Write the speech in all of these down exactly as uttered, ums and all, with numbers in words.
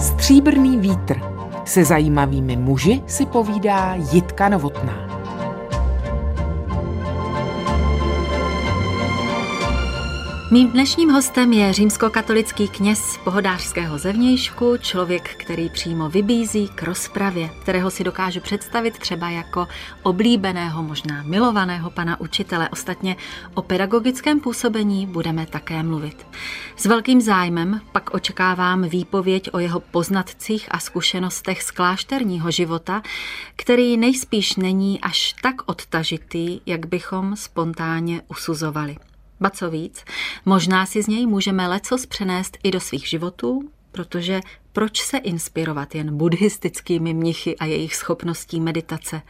Stříbrný vítr. Se zajímavými muži si povídá Jitka Novotná. Mým dnešním hostem je římskokatolický kněz pohodářského zevnějšku, člověk, který přímo vybízí k rozpravě, kterého si dokážu představit třeba jako oblíbeného, možná milovaného pana učitele. Ostatně o pedagogickém působení budeme také mluvit. S velkým zájmem pak očekávám výpověď o jeho poznatcích a zkušenostech z klášterního života, který nejspíš není až tak odtažitý, jak bychom spontánně usuzovali. Ba co víc, možná si z něj můžeme lecos přenést i do svých životů, protože proč se inspirovat jen buddhistickými mnichy a jejich schopností meditace?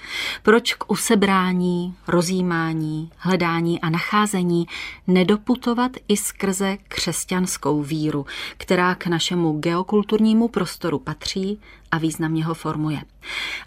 Proč k usebrání, rozjímání, hledání a nacházení nedoputovat i skrze křesťanskou víru, která k našemu geokulturnímu prostoru patří a významně ho formuje?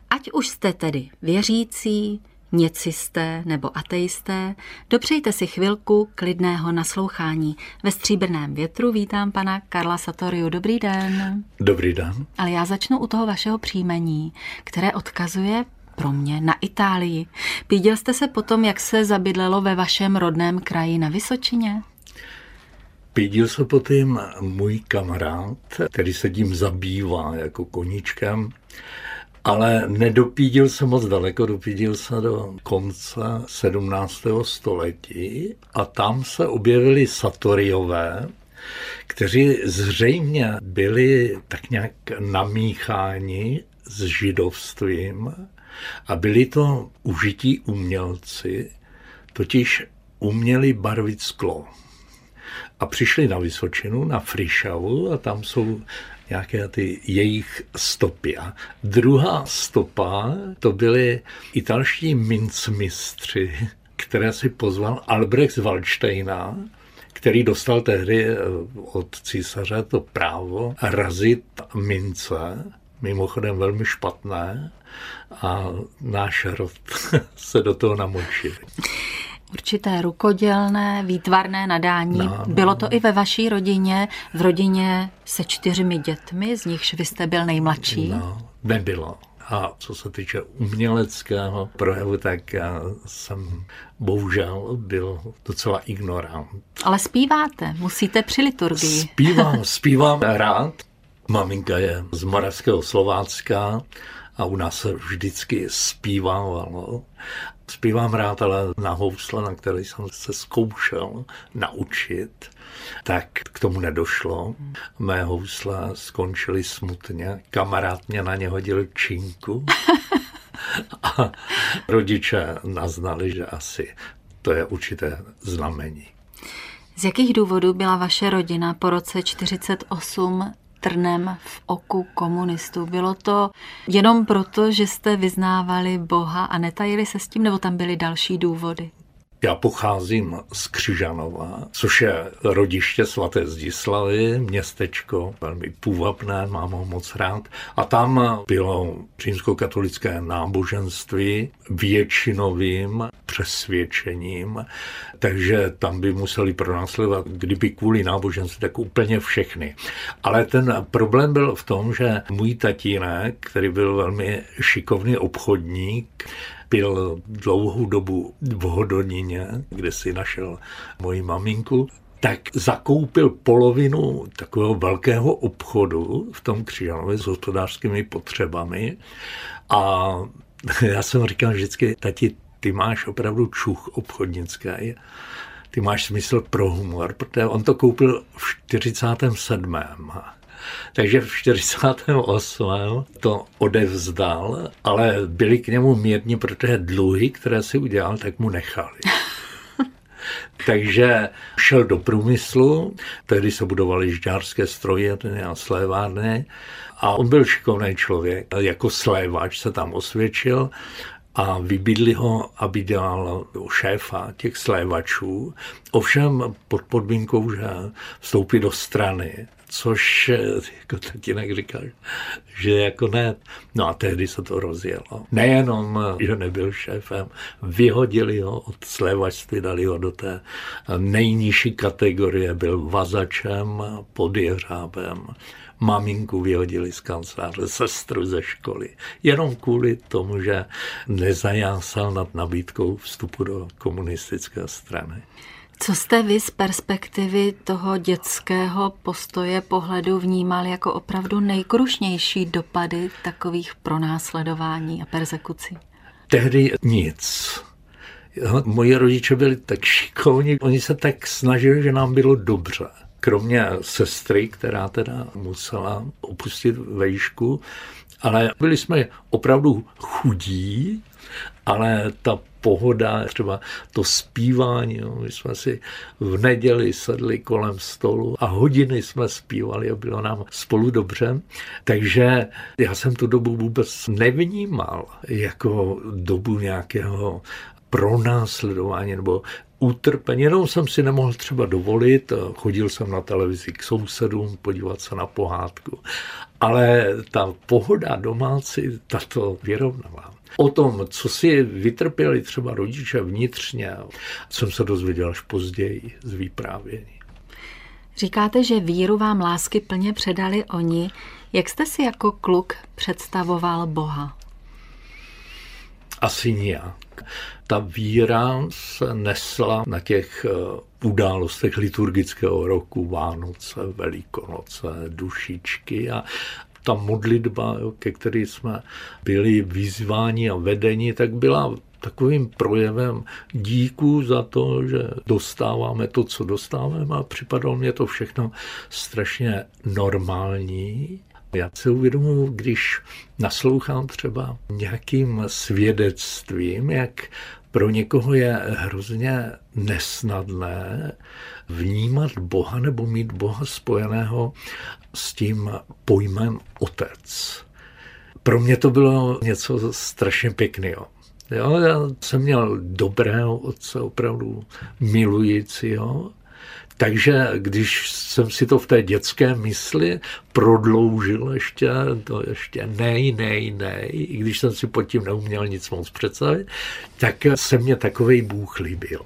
Ať už jste tedy věřící, něcisté nebo ateisté, dopřejte si chvilku klidného naslouchání. Ve Stříbrném větru vítám pana Karla Satoriu. Dobrý den. Dobrý den. Ale já začnu u toho vašeho příjmení, které odkazuje pro mě na Itálii. Píděl jste se potom, jak se zabydlelo ve vašem rodném kraji na Vysočině? Pídil se potom můj kamarád, který se tím zabývá jako koníčkem, ale nedopídil se moc daleko, dopídil se do konce sedmnáctého století a tam se objevili Satoriové, kteří zřejmě byli tak nějak namícháni s židovstvím a byli to užití umělci, totiž uměli barvit sklo. A přišli na Vysočinu, na Frišavu a tam jsou nějaké ty jejich stopy. A druhá stopa, to byli italští mincmistři, které si pozval Albrecht z Valdštejna, který dostal tehdy od císaře to právo razit mince, mimochodem velmi špatné, a náš rod se do toho namočil. Určité rukodělné, výtvarné nadání. No, no. Bylo to i ve vaší rodině, v rodině se čtyřmi dětmi, z nichž vy jste byl nejmladší? No, nebylo. A co se týče uměleckého projevu, tak jsem bohužel byl docela ignorant. Ale zpíváte, musíte při liturgii. Zpívám, zpívám rád. Maminka je z Moravského Slovácka a u nás se vždycky zpívávalo. Zpívám rád, ale na housle, na které jsem se zkoušel naučit, tak k tomu nedošlo. Mé housle skončily smutně, kamarád mě na ně hodil činku a rodiče naznali, že asi to je určité znamení. Z jakých důvodů byla vaše rodina po roce čtyřicet osm trnem v oku komunistů? Bylo to jenom proto, že jste vyznávali Boha a netajili se s tím, nebo tam byly další důvody? Já pocházím z Křižanova, což je rodiště svaté Zdislavy, městečko velmi půvabné, mám ho moc rád. A tam bylo římskokatolické náboženství většinovým přesvědčením, takže tam by museli pronásledovat, kdyby kvůli náboženství, tak úplně všechny. Ale ten problém byl v tom, že můj tatínek, který byl velmi šikovný obchodník, byl dlouhou dobu v Hodonině, kde si našel moji maminku, tak zakoupil polovinu takového velkého obchodu v tom Křižanově s hospodářskými potřebami. A já jsem říkal vždycky, tati, ty máš opravdu čuch obchodnický, ty máš smysl pro humor, protože on to koupil v čtyřicátém sedmém Takže v čtyřicátém osmém to odevzdal, ale byli k němu mírní, protože dluhy, které si udělal, tak mu nechali. Takže šel do průmyslu, tehdy se budovaly žďárské strojírny a slévárny a on byl šikovný člověk, jako sléváč se tam osvědčil a vybídli ho, aby dělal šéfa těch slévačů, ovšem pod podmínkou, že vstoupí do strany, což jako tatínek říkal, že jako ne. No a tehdy se to rozjelo. Nejenom, že nebyl šéfem, vyhodili ho od slévačství, dali ho do té nejnižší kategorie, byl vazačem, podjeřábem. Maminku vyhodili z kanceláře, sestru ze školy. Jenom kvůli tomu, že nezajásal nad nabídkou vstupu do komunistické strany. Co jste vy z perspektivy toho dětského postoje, pohledu vnímal jako opravdu nejkrušnější dopady takových pronásledování a perzekucí? Tehdy nic. Moji rodiče byli tak šikovní, oni se tak snažili, že nám bylo dobře. Kromě sestry, která teda musela opustit vejšku, ale byli jsme opravdu chudí, ale ta pohoda, třeba to zpívání, jo, my jsme si v neděli sedli kolem stolu a hodiny jsme zpívali a bylo nám spolu dobře, takže já jsem tu dobu vůbec nevnímal jako dobu nějakého pronásledování nebo utrpení, jenom jsem si nemohl třeba dovolit, chodil jsem na televizi k sousedům podívat se na pohádku, ale ta pohoda domácí, ta to vyrovnala. O tom, co si vytrpěli třeba rodiče vnitřně, jsem se dozvěděl až později z výprávění. Říkáte, že víru vám lásky plně předali oni. Jak jste si jako kluk představoval Boha? Asi nijak. Ta víra se nesla na těch událostech liturgického roku, Vánoce, Velikonoce, dušičky a ta modlitba, ke které jsme byli vyzváni a vedeni, tak byla takovým projevem díku za to, že dostáváme to, co dostáváme a připadalo mě to všechno strašně normální. Já se uvědomuji, když naslouchám třeba nějakým svědectvím, jak pro někoho je hrozně nesnadné vnímat Boha nebo mít Boha spojeného s tím pojmem otec. Pro mě to bylo něco strašně pěkného. Jo, já jsem měl dobrého otce, opravdu milujícího. Takže když jsem si to v té dětské mysli prodloužil ještě, to ještě nej, nej, nej, i když jsem si pod tím neuměl nic moc představit, tak se mě takovej Bůh líbil.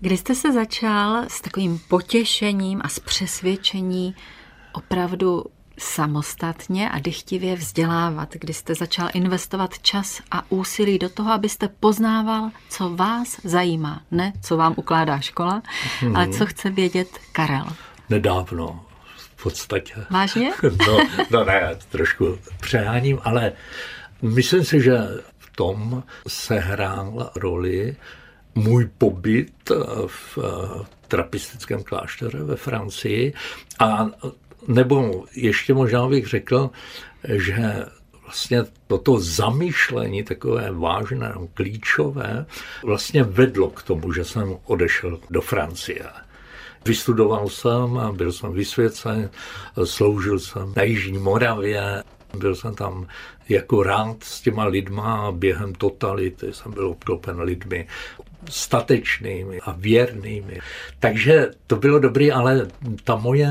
Když jste se začal s takovým potěšením a s přesvědčení opravdu samostatně a dychtivě vzdělávat, kdy jste začal investovat čas a úsilí do toho, abyste poznával, co vás zajímá. Ne, co vám ukládá škola, hmm. ale co chce vědět Karel. Nedávno, v podstatě. Vážně? No, no ne, trošku přeháním, ale myslím si, že v tom sehrál roli můj pobyt v trapistickém klášteře ve Francii a nebo ještě možná bych řekl, že vlastně toto zamýšlení takové vážné, klíčové, vlastně vedlo k tomu, že jsem odešel do Francie. Vystudoval jsem a byl jsem vysvěcen, sloužil jsem na Jižní Moravě, byl jsem tam jako rád s těma lidma a během totality jsem byl obklopen lidmi statečnými a věrnými. Takže to bylo dobré, ale ta moje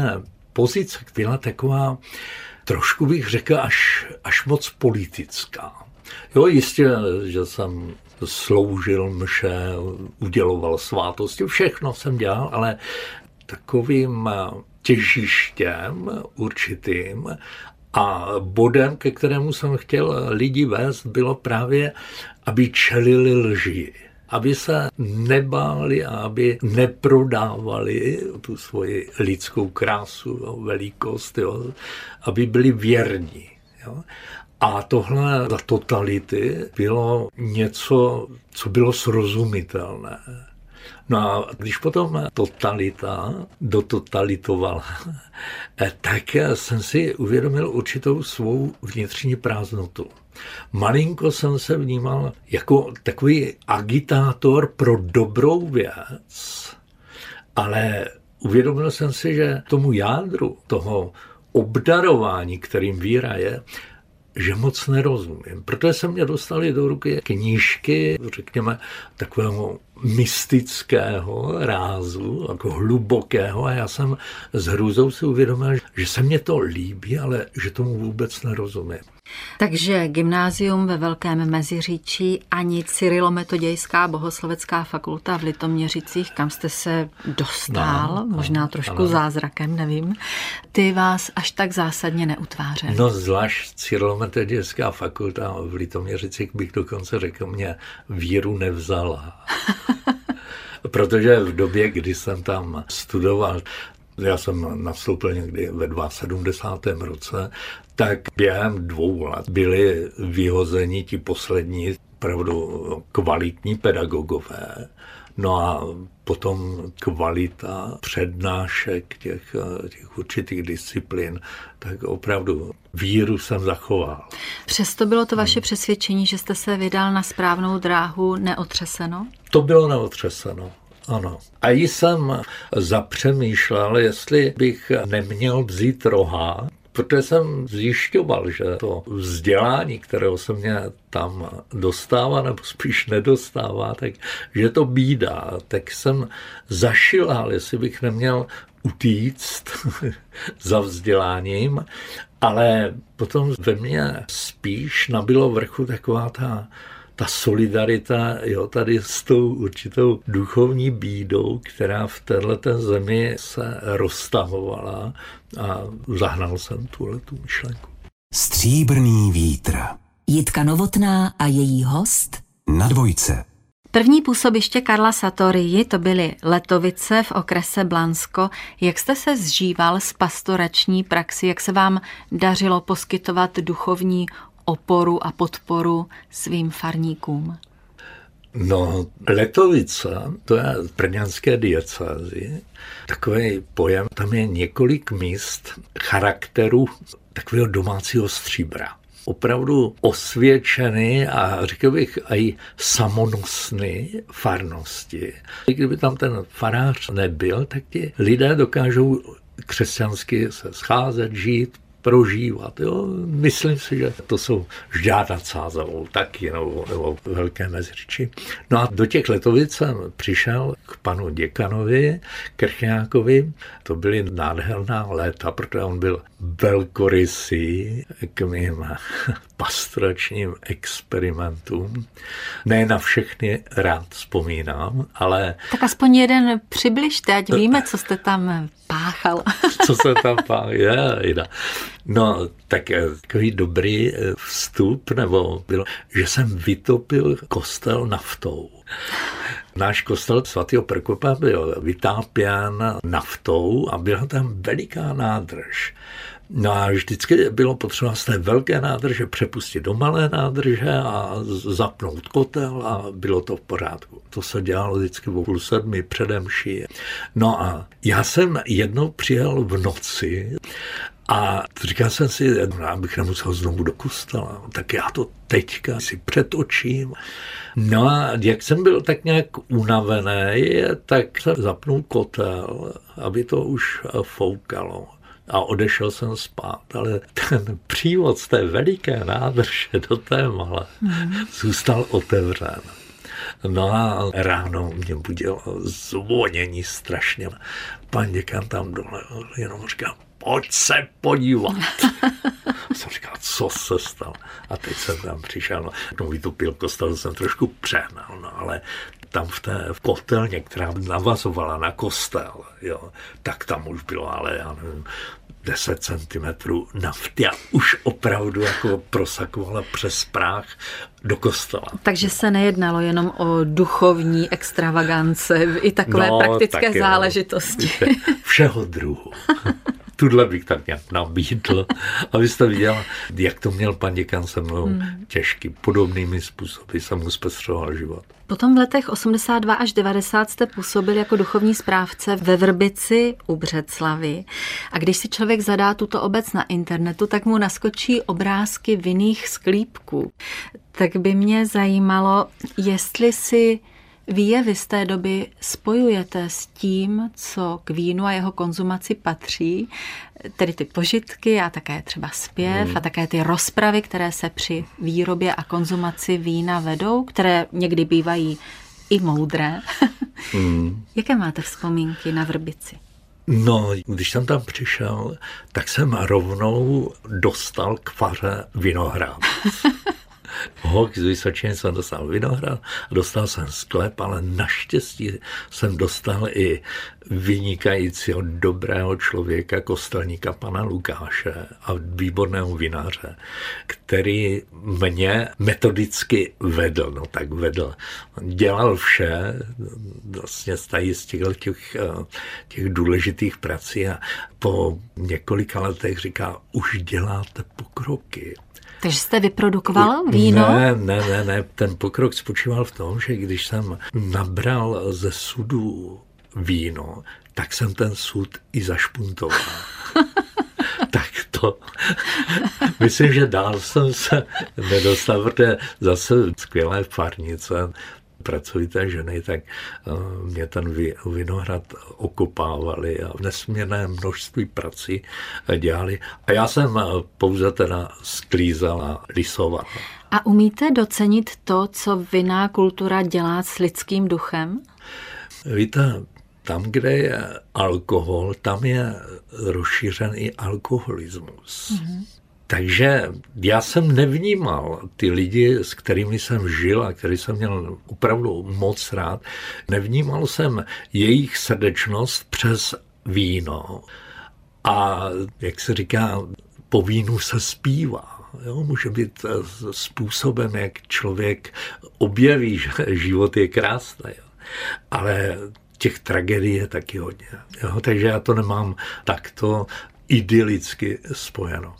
pozice byla taková, trošku bych řekl, až, až moc politická. Jo, jistě, že jsem sloužil mše, uděloval svátosti, všechno jsem dělal, ale takovým těžištěm určitým a bodem, ke kterému jsem chtěl lidi vést, bylo právě, aby čelili lži. Aby se nebáli a aby neprodávali tu svoji lidskou krásu, jo, velikost, jo, aby byli věrní. Jo. A tohle za totality bylo něco, co bylo srozumitelné. No a když potom totalita dototalitovala, tak jsem si uvědomil určitou svou vnitřní prázdnotu. Malinko jsem se vnímal jako takový agitátor pro dobrou věc, ale uvědomil jsem si, že tomu jádru toho obdarování, kterým víra je, že moc nerozumím, protože se mě dostaly do ruky knížky, řekněme, takového mystického rázu, jako hlubokého, a já jsem s hrůzou si uvědomil, že se mě to líbí, ale že tomu vůbec nerozumím. Takže gymnázium ve Velkém Meziříčí ani Cyrilometodějská bohoslovecká fakulta v Litoměřicích, kam jste se dostal, no, možná no, trošku no. zázrakem, nevím, ty vás až tak zásadně neutvářely. No zvlášť Cyrilometodějská fakulta v Litoměřicích, bych dokonce řekl, mě víru nevzala. Protože v době, kdy jsem tam studoval, já jsem nastoupil někdy ve sedmdesátém druhém roce, tak během dvou let byli vyhozeni ti poslední, opravdu kvalitní pedagogové. No a potom kvalita přednášek těch, těch určitých disciplín, tak opravdu víru jsem zachoval. Přesto bylo to vaše hmm. přesvědčení, že jste se vydal na správnou dráhu neotřeseno? To bylo neotřeseno. Ano. A jsem zapřemýšlel, jestli bych neměl vzít roha, protože jsem zjišťoval, že to vzdělání, kterého se mě tam dostává, nebo spíš nedostává, tak že to bídá. Tak jsem zašilhal, jestli bych neměl utíct za vzděláním, ale potom ve mně spíš nabylo vrchu taková ta Ta solidarita, jo, tady s tou určitou duchovní bídou, která v této zemi se roztahovala, a zahnal jsem tuhletu myšlenku. Stříbrný vítr. Jitka Novotná a její host na Dvojce. První působiště Karla Satorii to byly Letovice v okrese Blansko. Jak jste se zžíval s pastorační praxi, jak se vám dařilo poskytovat duchovní oporu a podporu svým farníkům? No, Letovice, to je v brněnské diecézi, takový pojem, tam je několik míst charakteru takového domácího stříbra. Opravdu osvědčený a řekl bych i samonosný farnosti. I kdyby tam ten farář nebyl, tak ti lidé dokážou křesťansky se scházet, žít, prožívat. Jo? Myslím si, že to jsou Žďár nad Sázavou taky, nebo, nebo Velké Meziříčí. No a do těch Letovic jsem přišel k panu děkanovi Krchňákovi. To byly nádherná léta, protože on byl velkorysý k mým pastoračním experimentům. Ne na všechny rád vzpomínám, ale... Tak aspoň jeden přibližte, ať víme, co jste tam páchal. Co se tam páchal, yeah, je, No, tak takový dobrý vstup, nebo bylo, že jsem vytopil kostel naftou. Náš kostel svatého Prokopa byl vytápěn naftou a byla tam veliká nádrž. No a vždycky bylo potřeba z té velké nádrže přepustit do malé nádrže a zapnout kotel a bylo to v pořádku. To se dělalo vždycky o půl sedmi předemší. No a já jsem jednou přijel v noci a říkal jsem si, abych nemusel znovu do kostela, tak já to teďka si přetočím. No a jak jsem byl tak nějak unavený, tak jsem zapnul kotel, aby to už foukalo. A odešel jsem spát, ale ten přívod z té veliké nádrže do té malé mm. zůstal otevřen. No a ráno mě budilo zvonění strašně. Pan děkan tam dole jenom říkal, pojď se podívat. A jsem říkal, co se stalo? A teď jsem tam přišel, no vytopil kostel, jsem trošku přehnal, no ale tam v té v kotelně, která navazovala na kostel, jo, tak tam už bylo, ale já nevím, deset centimetrů nafty a už opravdu jako prosakovala přes práh do kostela. Takže se nejednalo jenom o duchovní extravagance i takové no, praktické taky, záležitosti. No, všeho druhu. Tudle bych tak nějak nabídl, abyste viděla, jak to měl pan děkan se mnou hmm. těžký. Podobnými způsoby jsem mu zpestřoval život. Potom v letech osmdesát dva až devadesát jste působil jako duchovní správce ve Vrbici u Břeclavy. A když si člověk zadá tuto obec na internetu, tak mu naskočí obrázky vinných sklípků. Tak by mě zajímalo, jestli si výjevy z té doby spojujete s tím, co k vínu a jeho konzumaci patří, tedy ty požitky a také třeba zpěv hmm. a také ty rozpravy, které se při výrobě a konzumaci vína vedou, které někdy bývají i moudré. Hmm. Jaké máte vzpomínky na Vrbici? No, když jsem tam přišel, tak jsem rovnou dostal k faře vinohrad. Hok z Vysočiny jsem dostal vinohrad a dostal jsem sklep, ale naštěstí jsem dostal i vynikajícího dobrého člověka, kostelníka pana Lukáše a výborného vinaře, který mě metodicky vedl, no tak vedl. Dělal vše, vlastně stají z těch, těch, těch důležitých prací a po několika letech říká, už děláte pokroky. Takže jste vyprodukoval víno? Ne, ne, ne, ne. Ten pokrok spočíval v tom, že když jsem nabral ze sudu víno, tak jsem ten sud i zašpuntoval. Tak to... Myslím, že dál jsem se nedostal, protože zase skvělé farnice, pracovité ženy, tak mě ten vinohrad okopávali a nesmírné množství prací dělali. A já jsem pouze teda sklízal a lisoval. A umíte docenit to, co vinná kultura dělá s lidským duchem? Víte, tam, kde je alkohol, tam je rozšířen i alkoholismus. Mm-hmm. Takže já jsem nevnímal ty lidi, s kterými jsem žil a který jsem měl opravdu moc rád, nevnímal jsem jejich srdečnost přes víno. A jak se říká, po vínu se zpívá. Jo, může být způsobem, jak člověk objeví, že život je krásný. Ale těch tragédií je taky hodně. Jo, takže já to nemám takto idylicky spojeno.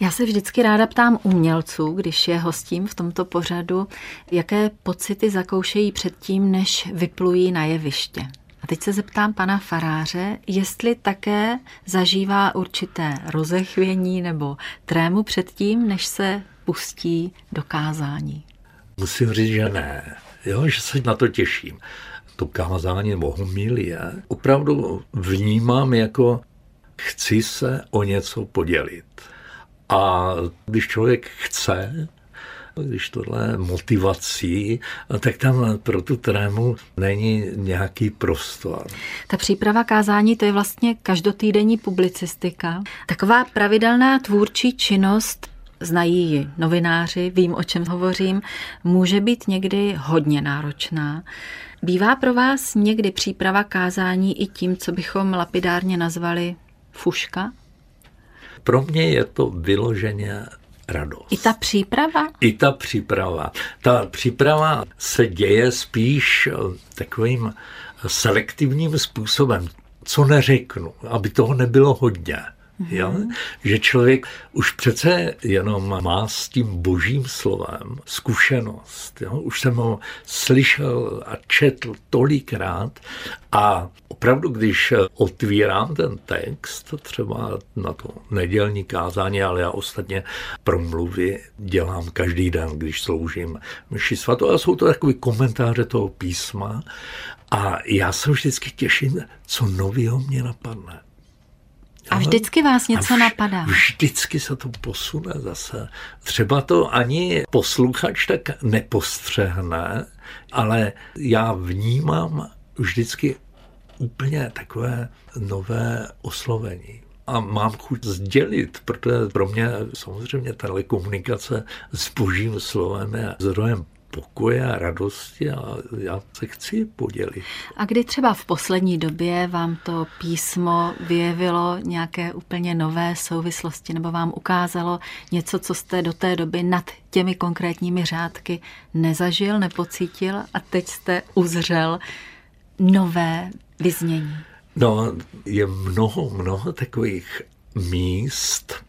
Já se vždycky ráda ptám umělců, když je hostím v tomto pořadu, jaké pocity zakoušejí předtím, než vyplují na jeviště. A teď se zeptám pana faráře, jestli také zažívá určité rozechvění nebo trému předtím, než se pustí do kázání. Musím říct, že ne, jo, že se na to těším. To kázání nebo homilie opravdu vnímám jako chci se o něco podělit. A když člověk chce, když tohle je motivací, tak tam pro tu trému není nějaký prostor. Ta příprava kázání, to je vlastně každotýdenní publicistika. Taková pravidelná tvůrčí činnost, znají ji novináři, vím, o čem hovořím, může být někdy hodně náročná. Bývá pro vás někdy příprava kázání i tím, co bychom lapidárně nazvali fuška? Pro mě je to vyloženě radost. I ta příprava? I ta příprava. Ta příprava se děje spíš takovým selektivním způsobem, co neřeknu, aby toho nebylo hodně. Mm-hmm. Jo? Že člověk už přece jenom má s tím božím slovem zkušenost. Jo? Už jsem ho slyšel a četl tolikrát a opravdu, když otvírám ten text, třeba na to nedělní kázání, ale já ostatně promluvy dělám každý den, když sloužím mši svatou, a jsou to takový komentáře toho písma a já se vždycky těším, co nového mě napadne. A vždycky vás něco vž, napadá. Vždycky se to posune zase. Třeba to ani posluchač tak nepostřehne, ale já vnímám vždycky úplně takové nové oslovení. A mám chuť sdělit, protože pro mě samozřejmě tahle komunikace s božím slovem je zdrojem pokoje a radosti a já se chci podělit. A kdy třeba v poslední době vám to písmo vyjevilo nějaké úplně nové souvislosti nebo vám ukázalo něco, co jste do té doby nad těmi konkrétními řádky nezažil, nepocítil a teď jste uzřel nové vyznění? No, je mnoho, mnoho takových míst,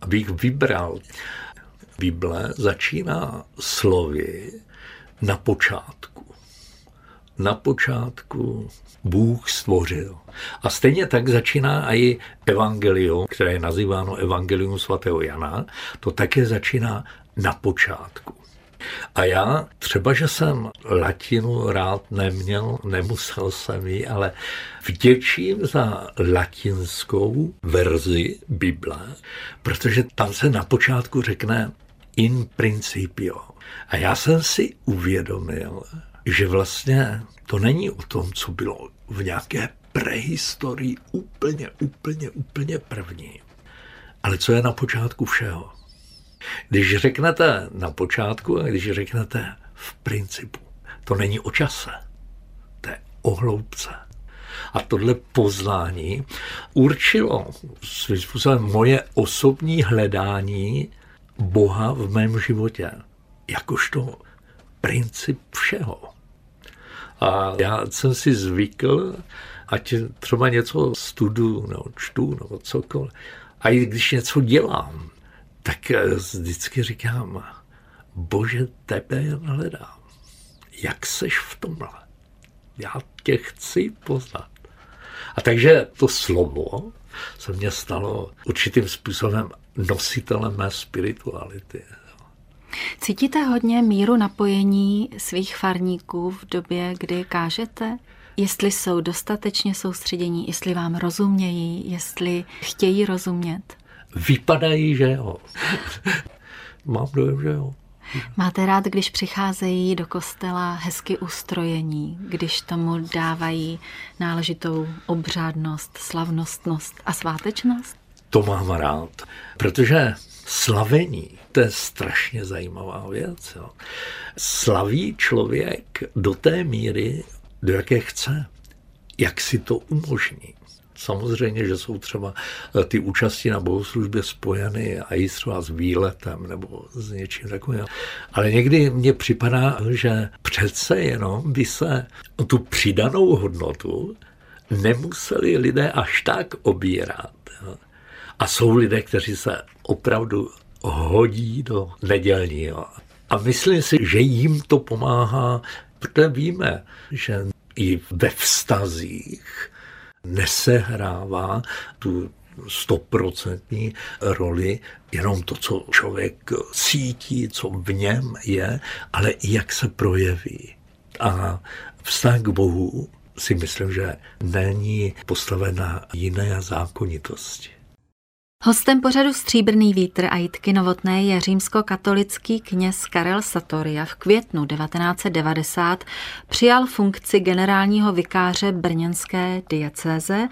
abych vybral. Bible začíná slovy na počátku. Na počátku Bůh stvořil. A stejně tak začíná i evangelium, které je nazýváno evangelium svatého Jana. To také začíná na počátku. A já třeba, že jsem latinu rád neměl, nemusel jsem ji, ale vděčím za latinskou verzi Bible, protože tam se na počátku řekne in principio. A já jsem si uvědomil, že vlastně to není o tom, co bylo v nějaké prehistorii úplně, úplně, úplně první. Ale co je na počátku všeho? Když řeknete na počátku a když řeknete v principu, to není o čase, to je o hloubce. A tohle poznání určilo svým způsobem moje osobní hledání Boha v mém životě, jakožto princip všeho. A já jsem si zvykl, ať třeba něco studuju, nebo čtu, nebo cokoliv, a i když něco dělám, tak vždycky říkám, Bože, tebe jen hledám. Jak seš v tomhle? Já tě chci poznat. A takže to slovo se mě stalo určitým způsobem nositelem mé spirituality. Cítíte hodně míru napojení svých farníků v době, kdy kážete? Jestli jsou dostatečně soustředění, jestli vám rozumějí, jestli chtějí rozumět? Vypadají, že jo. Mám dojem, že jo. Máte rád, když přicházejí do kostela hezky ustrojení, když tomu dávají náležitou obřádnost, slavnostnost a svátečnost? To mám rád, protože slavení, to je strašně zajímavá věc. Jo. Slaví člověk do té míry, do jaké chce, jak si to umožní. Samozřejmě, že jsou třeba ty účasti na bohoslužbě spojeny a i třeba s výletem nebo s něčím takovým. Ale někdy mně připadá, že přece jenom by se tu přidanou hodnotu nemuseli lidé až tak obírat. A jsou lidé, kteří se opravdu hodí do nedělního. A myslím si, že jim to pomáhá, protože víme, že i ve vztazích nesehrává tu stoprocentní roli jenom to, co člověk cítí, co v něm je, ale i jak se projeví. A vztah k Bohu si myslím, že není postaven na jiné zákonitosti. Hostem pořadu Stříbrný vítr a Jitky Novotné je římskokatolický kněz Karel Satoria. V květnu devatenáct set devadesát přijal funkci generálního vikáře brněnské diecéze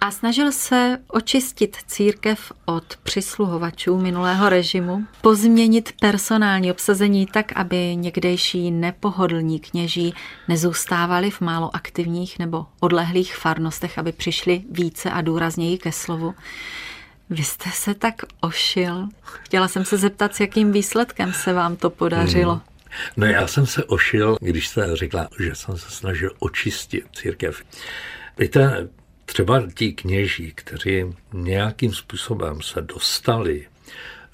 a snažil se očistit církev od přisluhovačů minulého režimu, pozměnit personální obsazení tak, aby někdejší nepohodlní kněží nezůstávali v málo aktivních nebo odlehlých farnostech, aby přišli více a důrazněji ke slovu. Vy jste se tak ošil. Chtěla jsem se zeptat, s jakým výsledkem se vám to podařilo. Hmm. No já jsem se ošil, když jste řekla, že jsem se snažil očistit církev. Víte, třeba ti kněží, kteří nějakým způsobem se dostali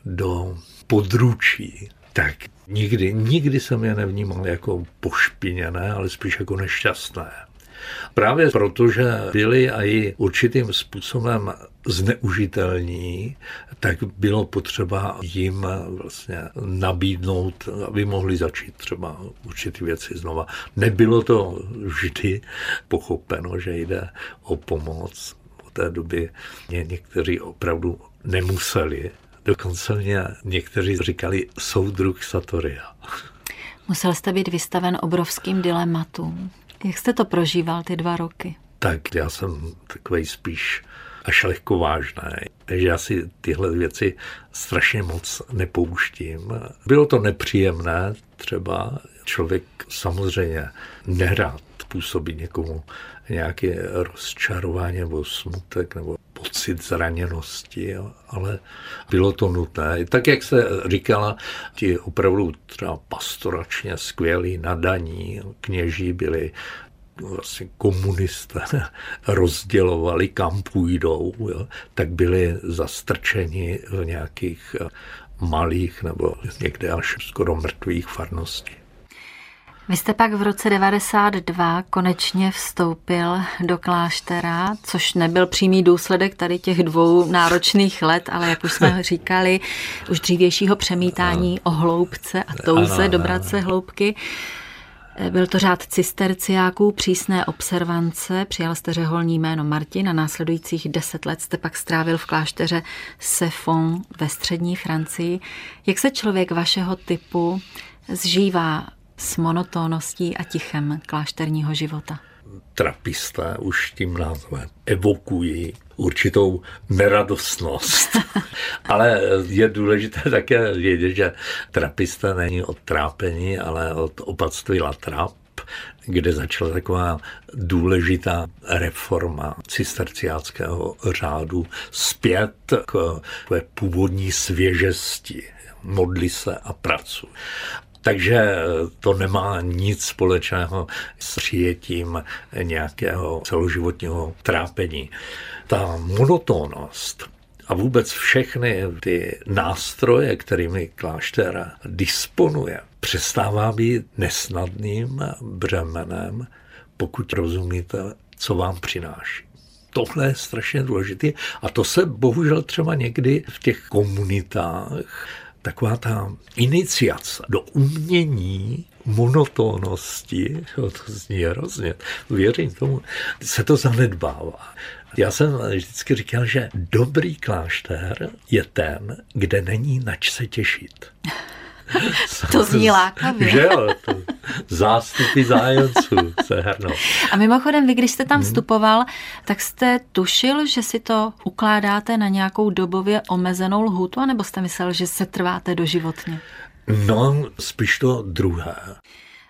do područí, tak nikdy, nikdy jsem je nevnímal jako pošpiněné, ale spíš jako nešťastné. Právě protože byli a i určitým způsobem zneužitelní, tak bylo potřeba jim vlastně nabídnout, aby mohli začít třeba určitý věci znova. Nebylo to vždy pochopeno, že jde o pomoc. V té době mě někteří opravdu nemuseli. Dokonce mě někteří říkali soudruh Satoria. Musel jste být vystaven obrovským dilematům. Jak jste to prožíval ty dva roky? Tak já jsem takovej spíš až lehko vážný. Takže já si tyhle věci strašně moc nepouštím. Bylo to nepříjemné, třeba člověk samozřejmě nerád působí někomu nějaké rozčarování nebo smutek nebo pocit zraněnosti, ale bylo to nutné. Tak, jak se říkala, ti opravdu třeba pastoračně skvělí nadaní kněží byli vlastně komunisté, rozdělovali, kam půjdou, jo, tak byli zastrčeni v nějakých malých nebo někde až skoro mrtvých farností. Vy jste pak v roce devadesát dva konečně vstoupil do kláštera, což nebyl přímý důsledek tady těch dvou náročných let, ale jak už jsme říkali, už dřívějšího přemítání o hloubce a touze dobrat se hloubky. Byl to řád cisterciáků, přísné observance, přijal jste řeholní jméno Martin a následujících deset let jste pak strávil v klášteře Sefon ve střední Francii. Jak se člověk vašeho typu zžívá s monotónností a tichem klášterního života? Trapista už tím názvem evokují určitou neradostnost. Ale je důležité také vědět, že trapista není od trápení, ale od opatství Latrap, kde začala taková důležitá reforma cisterciáckého řádu zpět k původní svěžesti. Modli se a pracuj. Takže to nemá nic společného s přijetím nějakého celoživotního trápení. Ta monotónnost a vůbec všechny ty nástroje, kterými klášter disponuje, přestává být nesnadným břemenem, pokud rozumíte, co vám přináší. Tohle je strašně důležité a to se bohužel třeba někdy v těch komunitách taková ta iniciace do umění monotónnosti, to zní hrozně, věřím tomu, se to zanedbává. Já jsem vždycky říkal, že dobrý klášter je ten, kde není nač se těšit. To zní lákavě. Že jo, zástupy zájemců se hernou. A mimochodem, vy, když jste tam vstupoval, hmm. tak jste tušil, že si to ukládáte na nějakou dobově omezenou lhůtu, anebo jste myslel, že se trváte doživotně? No, spíš to druhé.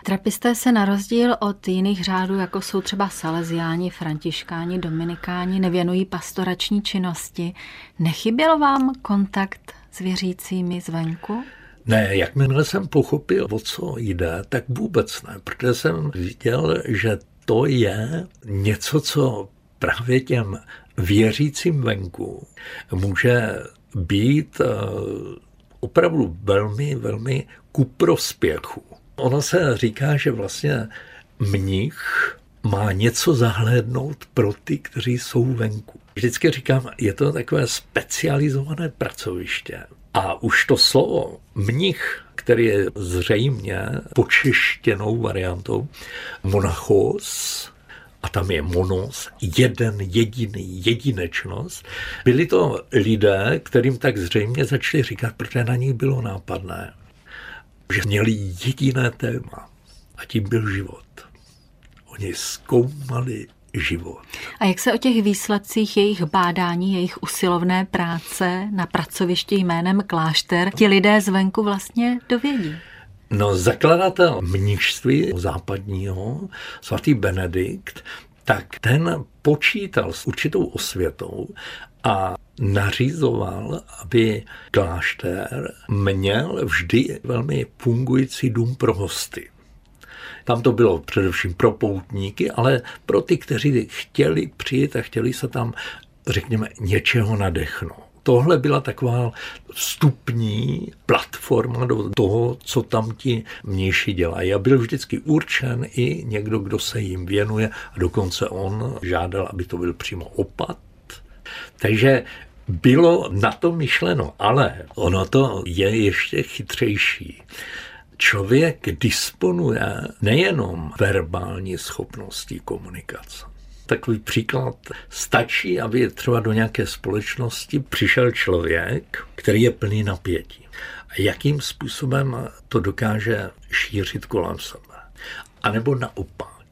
Trapisté se na rozdíl od jiných řádů, jako jsou třeba salesiáni, františkáni, dominikáni, nevěnují pastorační činnosti. Nechyběl vám kontakt s věřícími zvenku? Ne, jakmile jsem pochopil, o co jde, tak vůbec ne, protože jsem viděl, že to je něco, co právě těm věřícím venku může být opravdu velmi, velmi ku prospěchu. Ono se říká, že vlastně mnich má něco zahlédnout pro ty, kteří jsou venku. Vždycky říkám, je to takové specializované pracoviště. A už to slovo mnich, který je zřejmě počeštěnou variantou monachos, a tam je monos, jeden jediný, jedinečnost, byli to lidé, kterým tak zřejmě začali říkat, protože na nich bylo nápadné, že měli jediné téma a tím byl život. Oni zkoumali život. A jak se o těch výsledcích jejich bádání, jejich usilovné práce na pracovišti jménem klášter ti lidé zvenku vlastně dovědí? No, zakladatel mnišství západního, svatý Benedikt, tak ten počítal s určitou osvětou a nařizoval, aby klášter měl vždy velmi fungující dům pro hosty. Tam to bylo především pro poutníky, ale pro ty, kteří chtěli přijít a chtěli se tam, řekněme, něčeho nadechnout. Tohle byla taková vstupní platforma do toho, co tam ti mniši dělají. A byl vždycky určen i někdo, kdo se jim věnuje a dokonce on žádal, aby to byl přímo opat. Takže bylo na to myšleno, ale ono to je ještě chytřejší. Člověk disponuje nejenom verbální schopností komunikace. Takový příklad, stačí, aby třeba do nějaké společnosti přišel člověk, který je plný napětí. A jakým způsobem to dokáže šířit kolem sebe. A nebo naopak,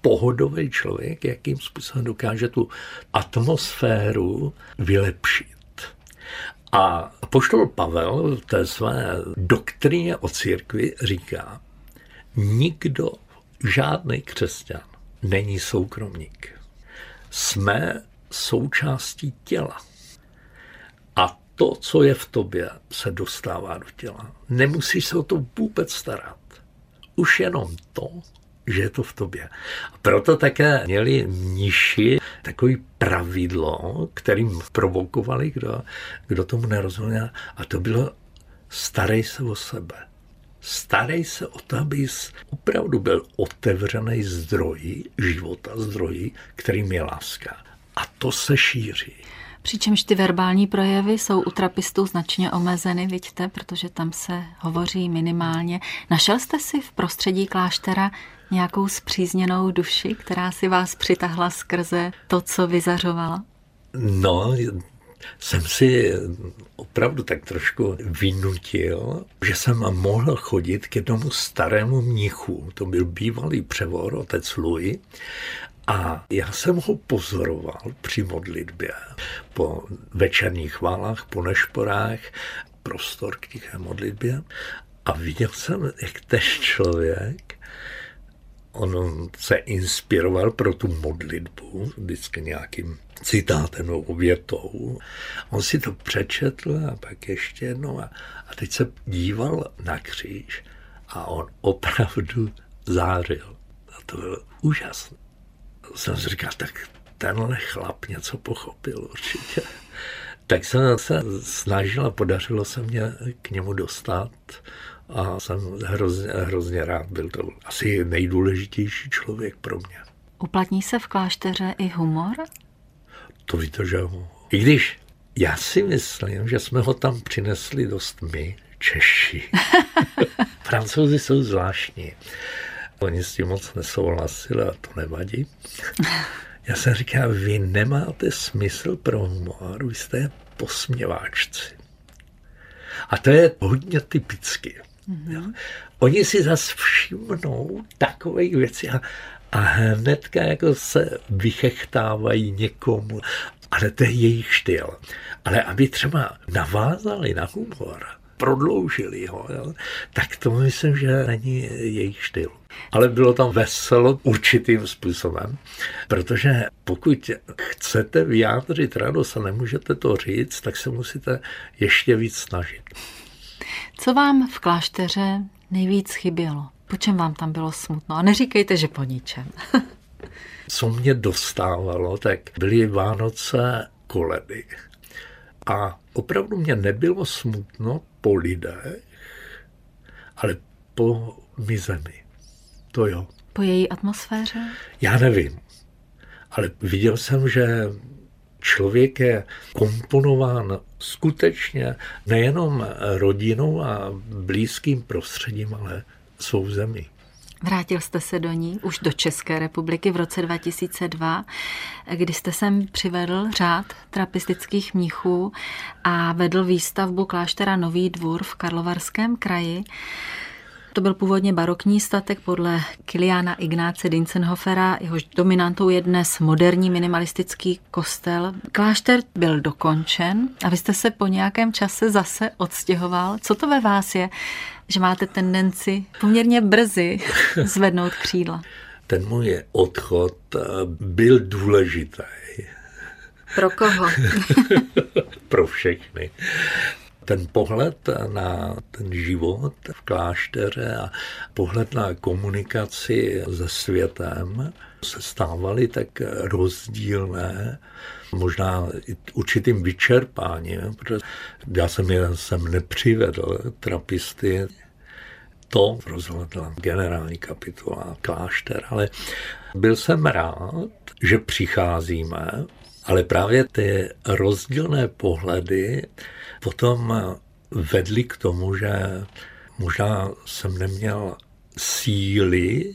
pohodový člověk, jakým způsobem dokáže tu atmosféru vylepšit. A apoštol Pavel v té své doktríně o církvi říká, nikdo, žádný křesťan není soukromník. Jsme součástí těla. A to, co je v tobě, se dostává do těla. Nemusíš se o to vůbec starat. Už jenom to, že je to v tobě. A proto také měli mniši takový pravidlo, kterým provokovali, kdo, kdo tomu nerozuměl, a to bylo starej se o sebe, starej se o to, abys opravdu byl otevřený zdroji života, zdroji, kterým je láska. A to se šíří. Přičemž ty verbální projevy jsou u trapistů značně omezeny, vidíte, protože tam se hovoří minimálně. Našel jste si v prostředí kláštera nějakou spřízněnou duši, která si vás přitahla skrze to, co vyzařovala? No, jsem si opravdu tak trošku vynutil, že jsem mohl chodit k jednomu starému mnichu. To byl bývalý převor, otec Louis. A já jsem ho pozoroval při modlitbě, po večerních chválách, po nešporách, prostor k tiché modlitbě. A viděl jsem, jak tež člověk, on se inspiroval pro tu modlitbu, vždycky nějakým citátem nebo větou. On si to přečetl a pak ještě jednou. A, a teď se díval na kříž a on opravdu zářil. A to bylo úžasné. Jsem si říkal, tak tenhle chlap něco pochopil určitě. Tak jsem se snažil a podařilo se mě k němu dostat a jsem hrozně, hrozně rád, byl to asi nejdůležitější člověk pro mě. Uplatní se v klášteře i humor? To víte, že ho. I když já si myslím, že jsme ho tam přinesli dost my, Češi. Francouzi jsou zvláštní. Oni s tím moc nesouhlasili a to nevadí. Já jsem říkal, vy nemáte smysl pro humor, vy jste posměváčci. A to je hodně typicky. Mm-hmm. Oni si zase všimnou takových věcí a, a hnedka jako se vychechtávají někomu. Ale to je jejich styl. Ale aby třeba navázali na humor, prodloužili ho, jo? Tak to myslím, že není jejich styl. Ale bylo tam veselo určitým způsobem, protože pokud chcete vyjádřit radost a nemůžete to říct, tak se musíte ještě víc snažit. Co vám v klášteře nejvíc chybělo? Po čem vám tam bylo smutno? A neříkejte, že po ničem. Co mě dostávalo, tak byly Vánoce, koledy. A opravdu mě nebylo smutno po lidech, ale po mizemi. To jo. Po její atmosféře? Já nevím. Ale viděl jsem, že člověk je komponován skutečně nejenom rodinou a blízkým prostředím, ale svou zemí. Vrátil jste se do ní, už do České republiky v roce dva tisíce dva, kdy jste sem přivedl řád trapistických mnichů a vedl výstavbu kláštera Nový dvůr v Karlovarském kraji. To byl původně barokní statek podle Kiliána Ignáce Diezenhofera, jehož dominantou je dnes moderní minimalistický kostel. Klášter byl dokončen a vy jste se po nějakém čase zase odstěhoval. Co to ve vás je, že máte tendenci poměrně brzy zvednout křídla? Ten můj odchod byl důležitý. Pro koho? Pro všechny. Ten pohled na ten život v klášteře a pohled na komunikaci se světem se stávaly tak rozdílné, možná určitým vyčerpáním, protože já jsem je sem nepřivedl, trapisty, to rozhodl generální kapitula klášter, ale byl jsem rád, že přicházíme, ale právě ty rozdílné pohledy potom vedly k tomu, že možná jsem neměl síly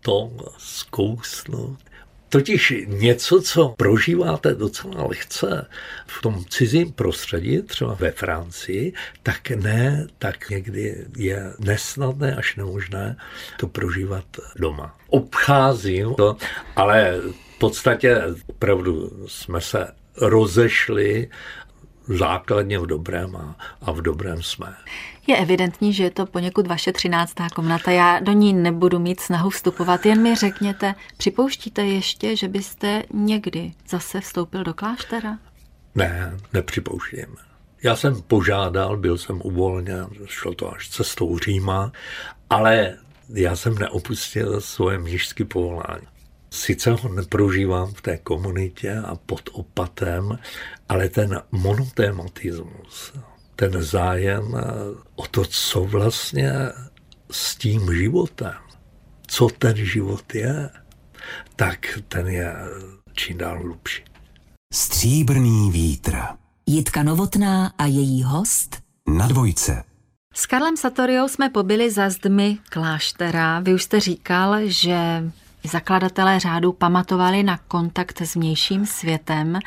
to zkousnout. Totiž něco, co prožíváte docela lehce v tom cizím prostředí, třeba ve Francii, tak ne, tak někdy je nesnadné až nemožné to prožívat doma. Obcházím to, ale v podstatě opravdu jsme se rozešli základně v dobrém a, a v dobrém jsme. Je evidentní, že je to poněkud vaše třináctá komnata. Já do ní nebudu mít snahu vstupovat. Jen mi řekněte, připouštíte ještě, že byste někdy zase vstoupil do kláštera? Ne, nepřipouštím. Já jsem požádal, byl jsem uvolněn, šlo to až cestou Říma, ale já jsem neopustil svoje mnišské povolání. Sice ho neprožívám v té komunitě a pod opatem, ale ten monotématismus, ten zájem o to, co vlastně s tím životem, co ten život je, tak ten je čím dál hlubší. Stříbrný vítr. Jitka Novotná a její host na Dvojce. S Karlem Satoriou jsme pobyli za zdmi kláštera. Vy už jste říkal, že zakladatelé řádu pamatovali na kontakt s vnějším světem.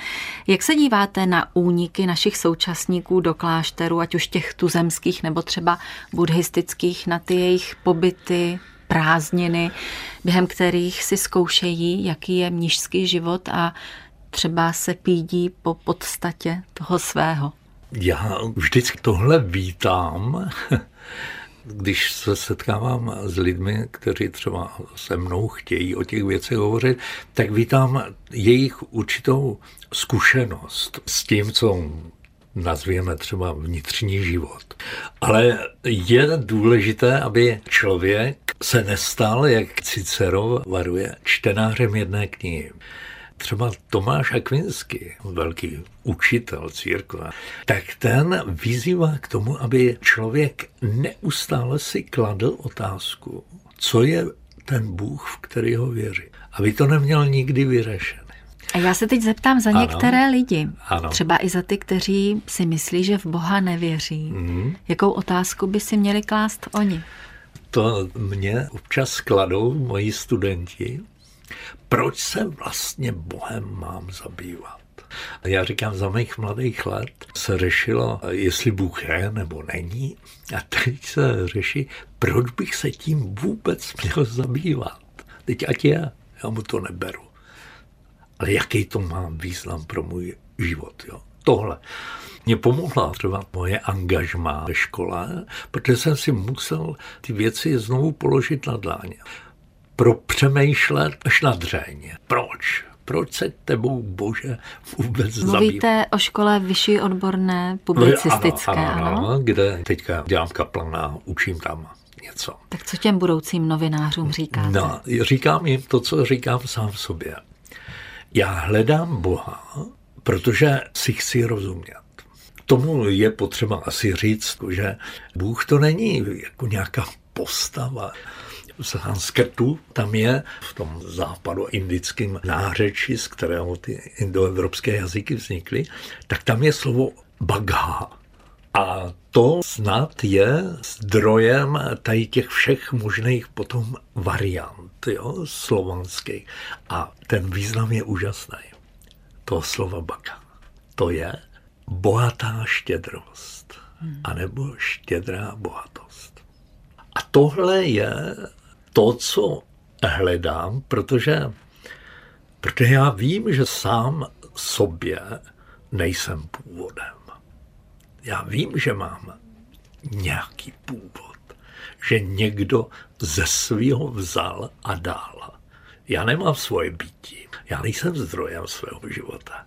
Jak se díváte na úniky našich současníků do klášteru, ať už těch tuzemských nebo třeba buddhistických, na ty jejich pobyty, prázdniny, během kterých si zkoušejí, jaký je mnišský život a třeba se pídí po podstatě toho svého? Já vždycky tohle vítám, když se setkávám s lidmi, kteří třeba se mnou chtějí o těch věcech hovořit, tak vítám jejich určitou zkušenost s tím, co nazvěme třeba vnitřní život. Ale je důležité, aby člověk se nestal, jak Cicero varuje, čtenářem jedné knihy. Třeba Tomáš Akvinský, velký učitel církve, tak ten vyzývá k tomu, aby člověk neustále si kladl otázku, co je ten Bůh, v kterého věří. Aby to neměl nikdy vyřešené. A já se teď zeptám za ano, některé lidi, ano. Třeba i za ty, kteří si myslí, že v Boha nevěří. Mm. Jakou otázku by si měli klást oni? To mě občas kladou moji studenti. Proč se vlastně Bohem mám zabývat? Já říkám, za mých mladých let se řešilo, jestli Bůh je nebo není. A teď se řeší, proč bych se tím vůbec měl zabývat. Teď ať je, já mu to neberu. Ale jaký to má význam pro můj život, jo? Tohle. Mě pomohla třeba moje angažmá ve škole, protože jsem si musel ty věci znovu položit na dláň. Propřemýšlet až na dřeň. Proč? Proč se tebou, Bože, vůbec zabývá? Mluvíte zabývá? O škole vyšší odborné publicistické, ano, ano, ano? Ano, kde teďka dělám kaplana, učím tam něco. Tak co těm budoucím novinářům říkáte? No, říkám jim to, co říkám sám sobě. Já hledám Boha, protože si chci rozumět. Tomu je potřeba asi říct, že Bůh to není jako nějaká postava. Z sanskrtu tam je v tom západu indickém nářeči, z kterého ty indoevropské jazyky vznikly, tak tam je slovo bagha. A to snad je zdrojem tady těch všech možných potom variant, jo, slovanských. A ten význam je úžasný. To slovo bagha. To je bohatá štědrost. Anebo štědrá bohatost. A tohle je to, co hledám, protože, protože já vím, že sám sobě nejsem původem. Já vím, že mám nějaký původ, že někdo ze svého vzal a dal. Já nemám svoje bytí, já nejsem zdrojem svého života.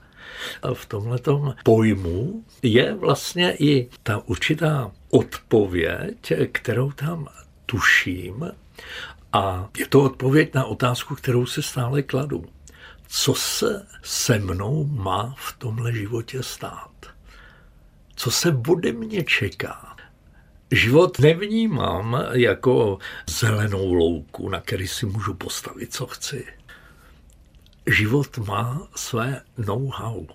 A v tomhletom pojmu je vlastně i ta určitá odpověď, kterou tam tuším, a je to odpověď na otázku, kterou se stále kladu. Co se se mnou má v tomhle životě stát? Co se ode mě čeká? Život nevnímám jako zelenou louku, na který si můžu postavit, co chci. Život má své know-how.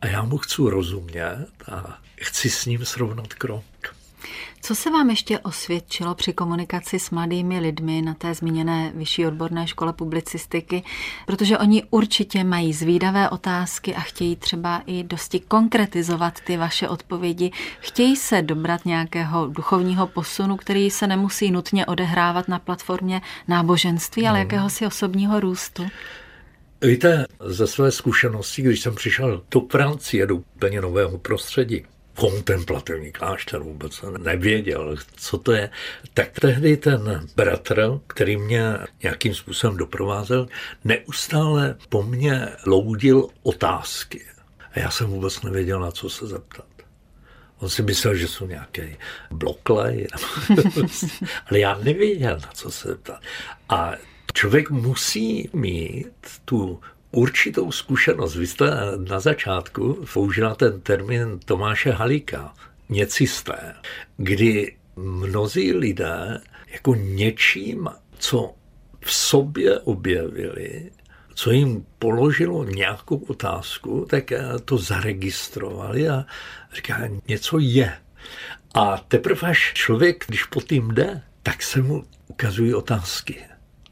A já mu chci rozumět a chci s ním srovnat krok. Co se vám ještě osvědčilo při komunikaci s mladými lidmi na té zmíněné vyšší odborné škole publicistiky? Protože oni určitě mají zvídavé otázky a chtějí třeba i dosti konkretizovat ty vaše odpovědi. Chtějí se dobrat nějakého duchovního posunu, který se nemusí nutně odehrávat na platformě náboženství, ale jakéhosi osobního růstu. Víte, ze své zkušenosti, když jsem přišel do Francie, do úplně nového prostředí, kontemplativní klášter, vůbec nevěděl, co to je, tak tehdy ten bratr, který mě nějakým způsobem doprovázel, neustále po mně loudil otázky. A já jsem vůbec nevěděl, na co se zeptat. On si myslel, že jsou nějaké bloklej, ale já nevěděl, na co se zeptat. A člověk musí mít tu určitou zkušenost. Vy jste na začátku použila ten termín Tomáše Halíka, něcisté, kdy mnozí lidé jako něčím, co v sobě objevili, co jim položilo nějakou otázku, tak to zaregistrovali a říká, něco je. A teprve až člověk, když po tím jde, tak se mu ukazují otázky.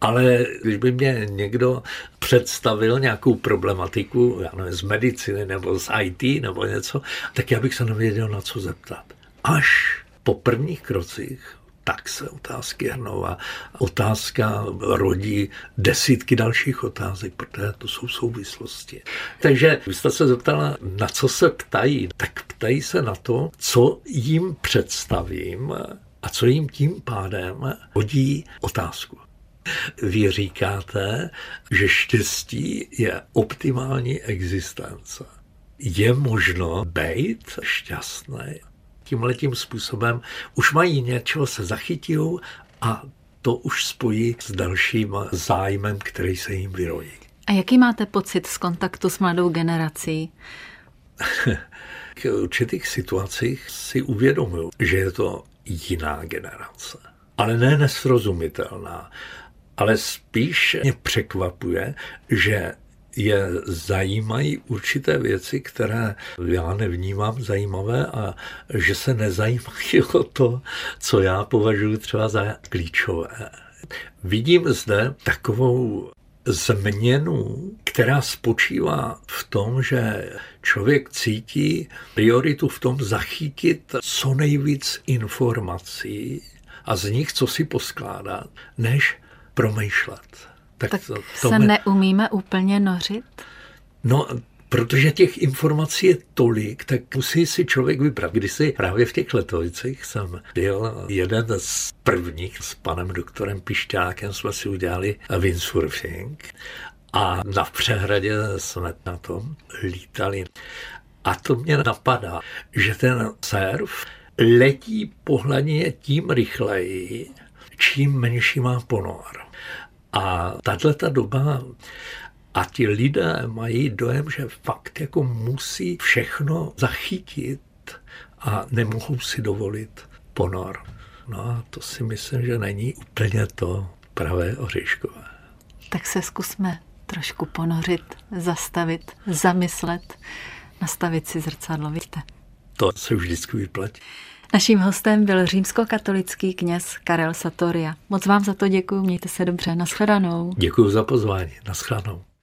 Ale když by mě někdo představil nějakou problematiku, já nevím, z medicíny nebo z í té nebo něco, tak já bych se nevěděl, na co zeptat. Až po prvních krocích, tak se otázky hrnou a otázka rodí desítky dalších otázek, protože to jsou souvislosti. Takže vy jste se zeptala, na co se ptají, tak ptají se na to, co jim představím a co jim tím pádem hodí otázku. Vy říkáte, že štěstí je optimální existence. Je možno být šťastný. Tímhletím způsobem už mají něčeho, se zachytijou a to už spojí s dalším zájmem, který se jim vyrojí. A jaký máte pocit z kontaktu s mladou generací? V určitých situacích si uvědomuju, že je to jiná generace. Ale ne nesrozumitelná. Ale spíš mě překvapuje, že je zajímají určité věci, které já nevnímám zajímavé a že se nezajímají o to, co já považuji třeba za klíčové. Vidím zde takovou změnu, která spočívá v tom, že člověk cítí prioritu v tom zachytit co nejvíc informací a z nich co si poskládat, než promýšlet. Tak, tak to, to se mě... neumíme úplně nořit? No, protože těch informací je tolik, tak musí si člověk vybrat. Když si právě v těch Letovicích jsem byl jeden z prvních s panem doktorem Pišťákem, jsme si udělali windsurfing a na přehradě jsme na tom lítali. A to mě napadá, že ten surf letí po hladině tím rychleji, čím menší má ponor. A tato doba a ti lidé mají dojem, že fakt jako musí všechno zachytit a nemohou si dovolit ponor. No a to si myslím, že není úplně to pravé oříškové. Tak se zkusme trošku ponořit, zastavit, zamyslet, nastavit si zrcadlo, vidíte? To se už vždycky vyplatí. Naším hostem byl římskokatolický kněz Karel Satoria. Moc vám za to děkuji, mějte se dobře, nashledanou. Děkuji za pozvání, nashledanou.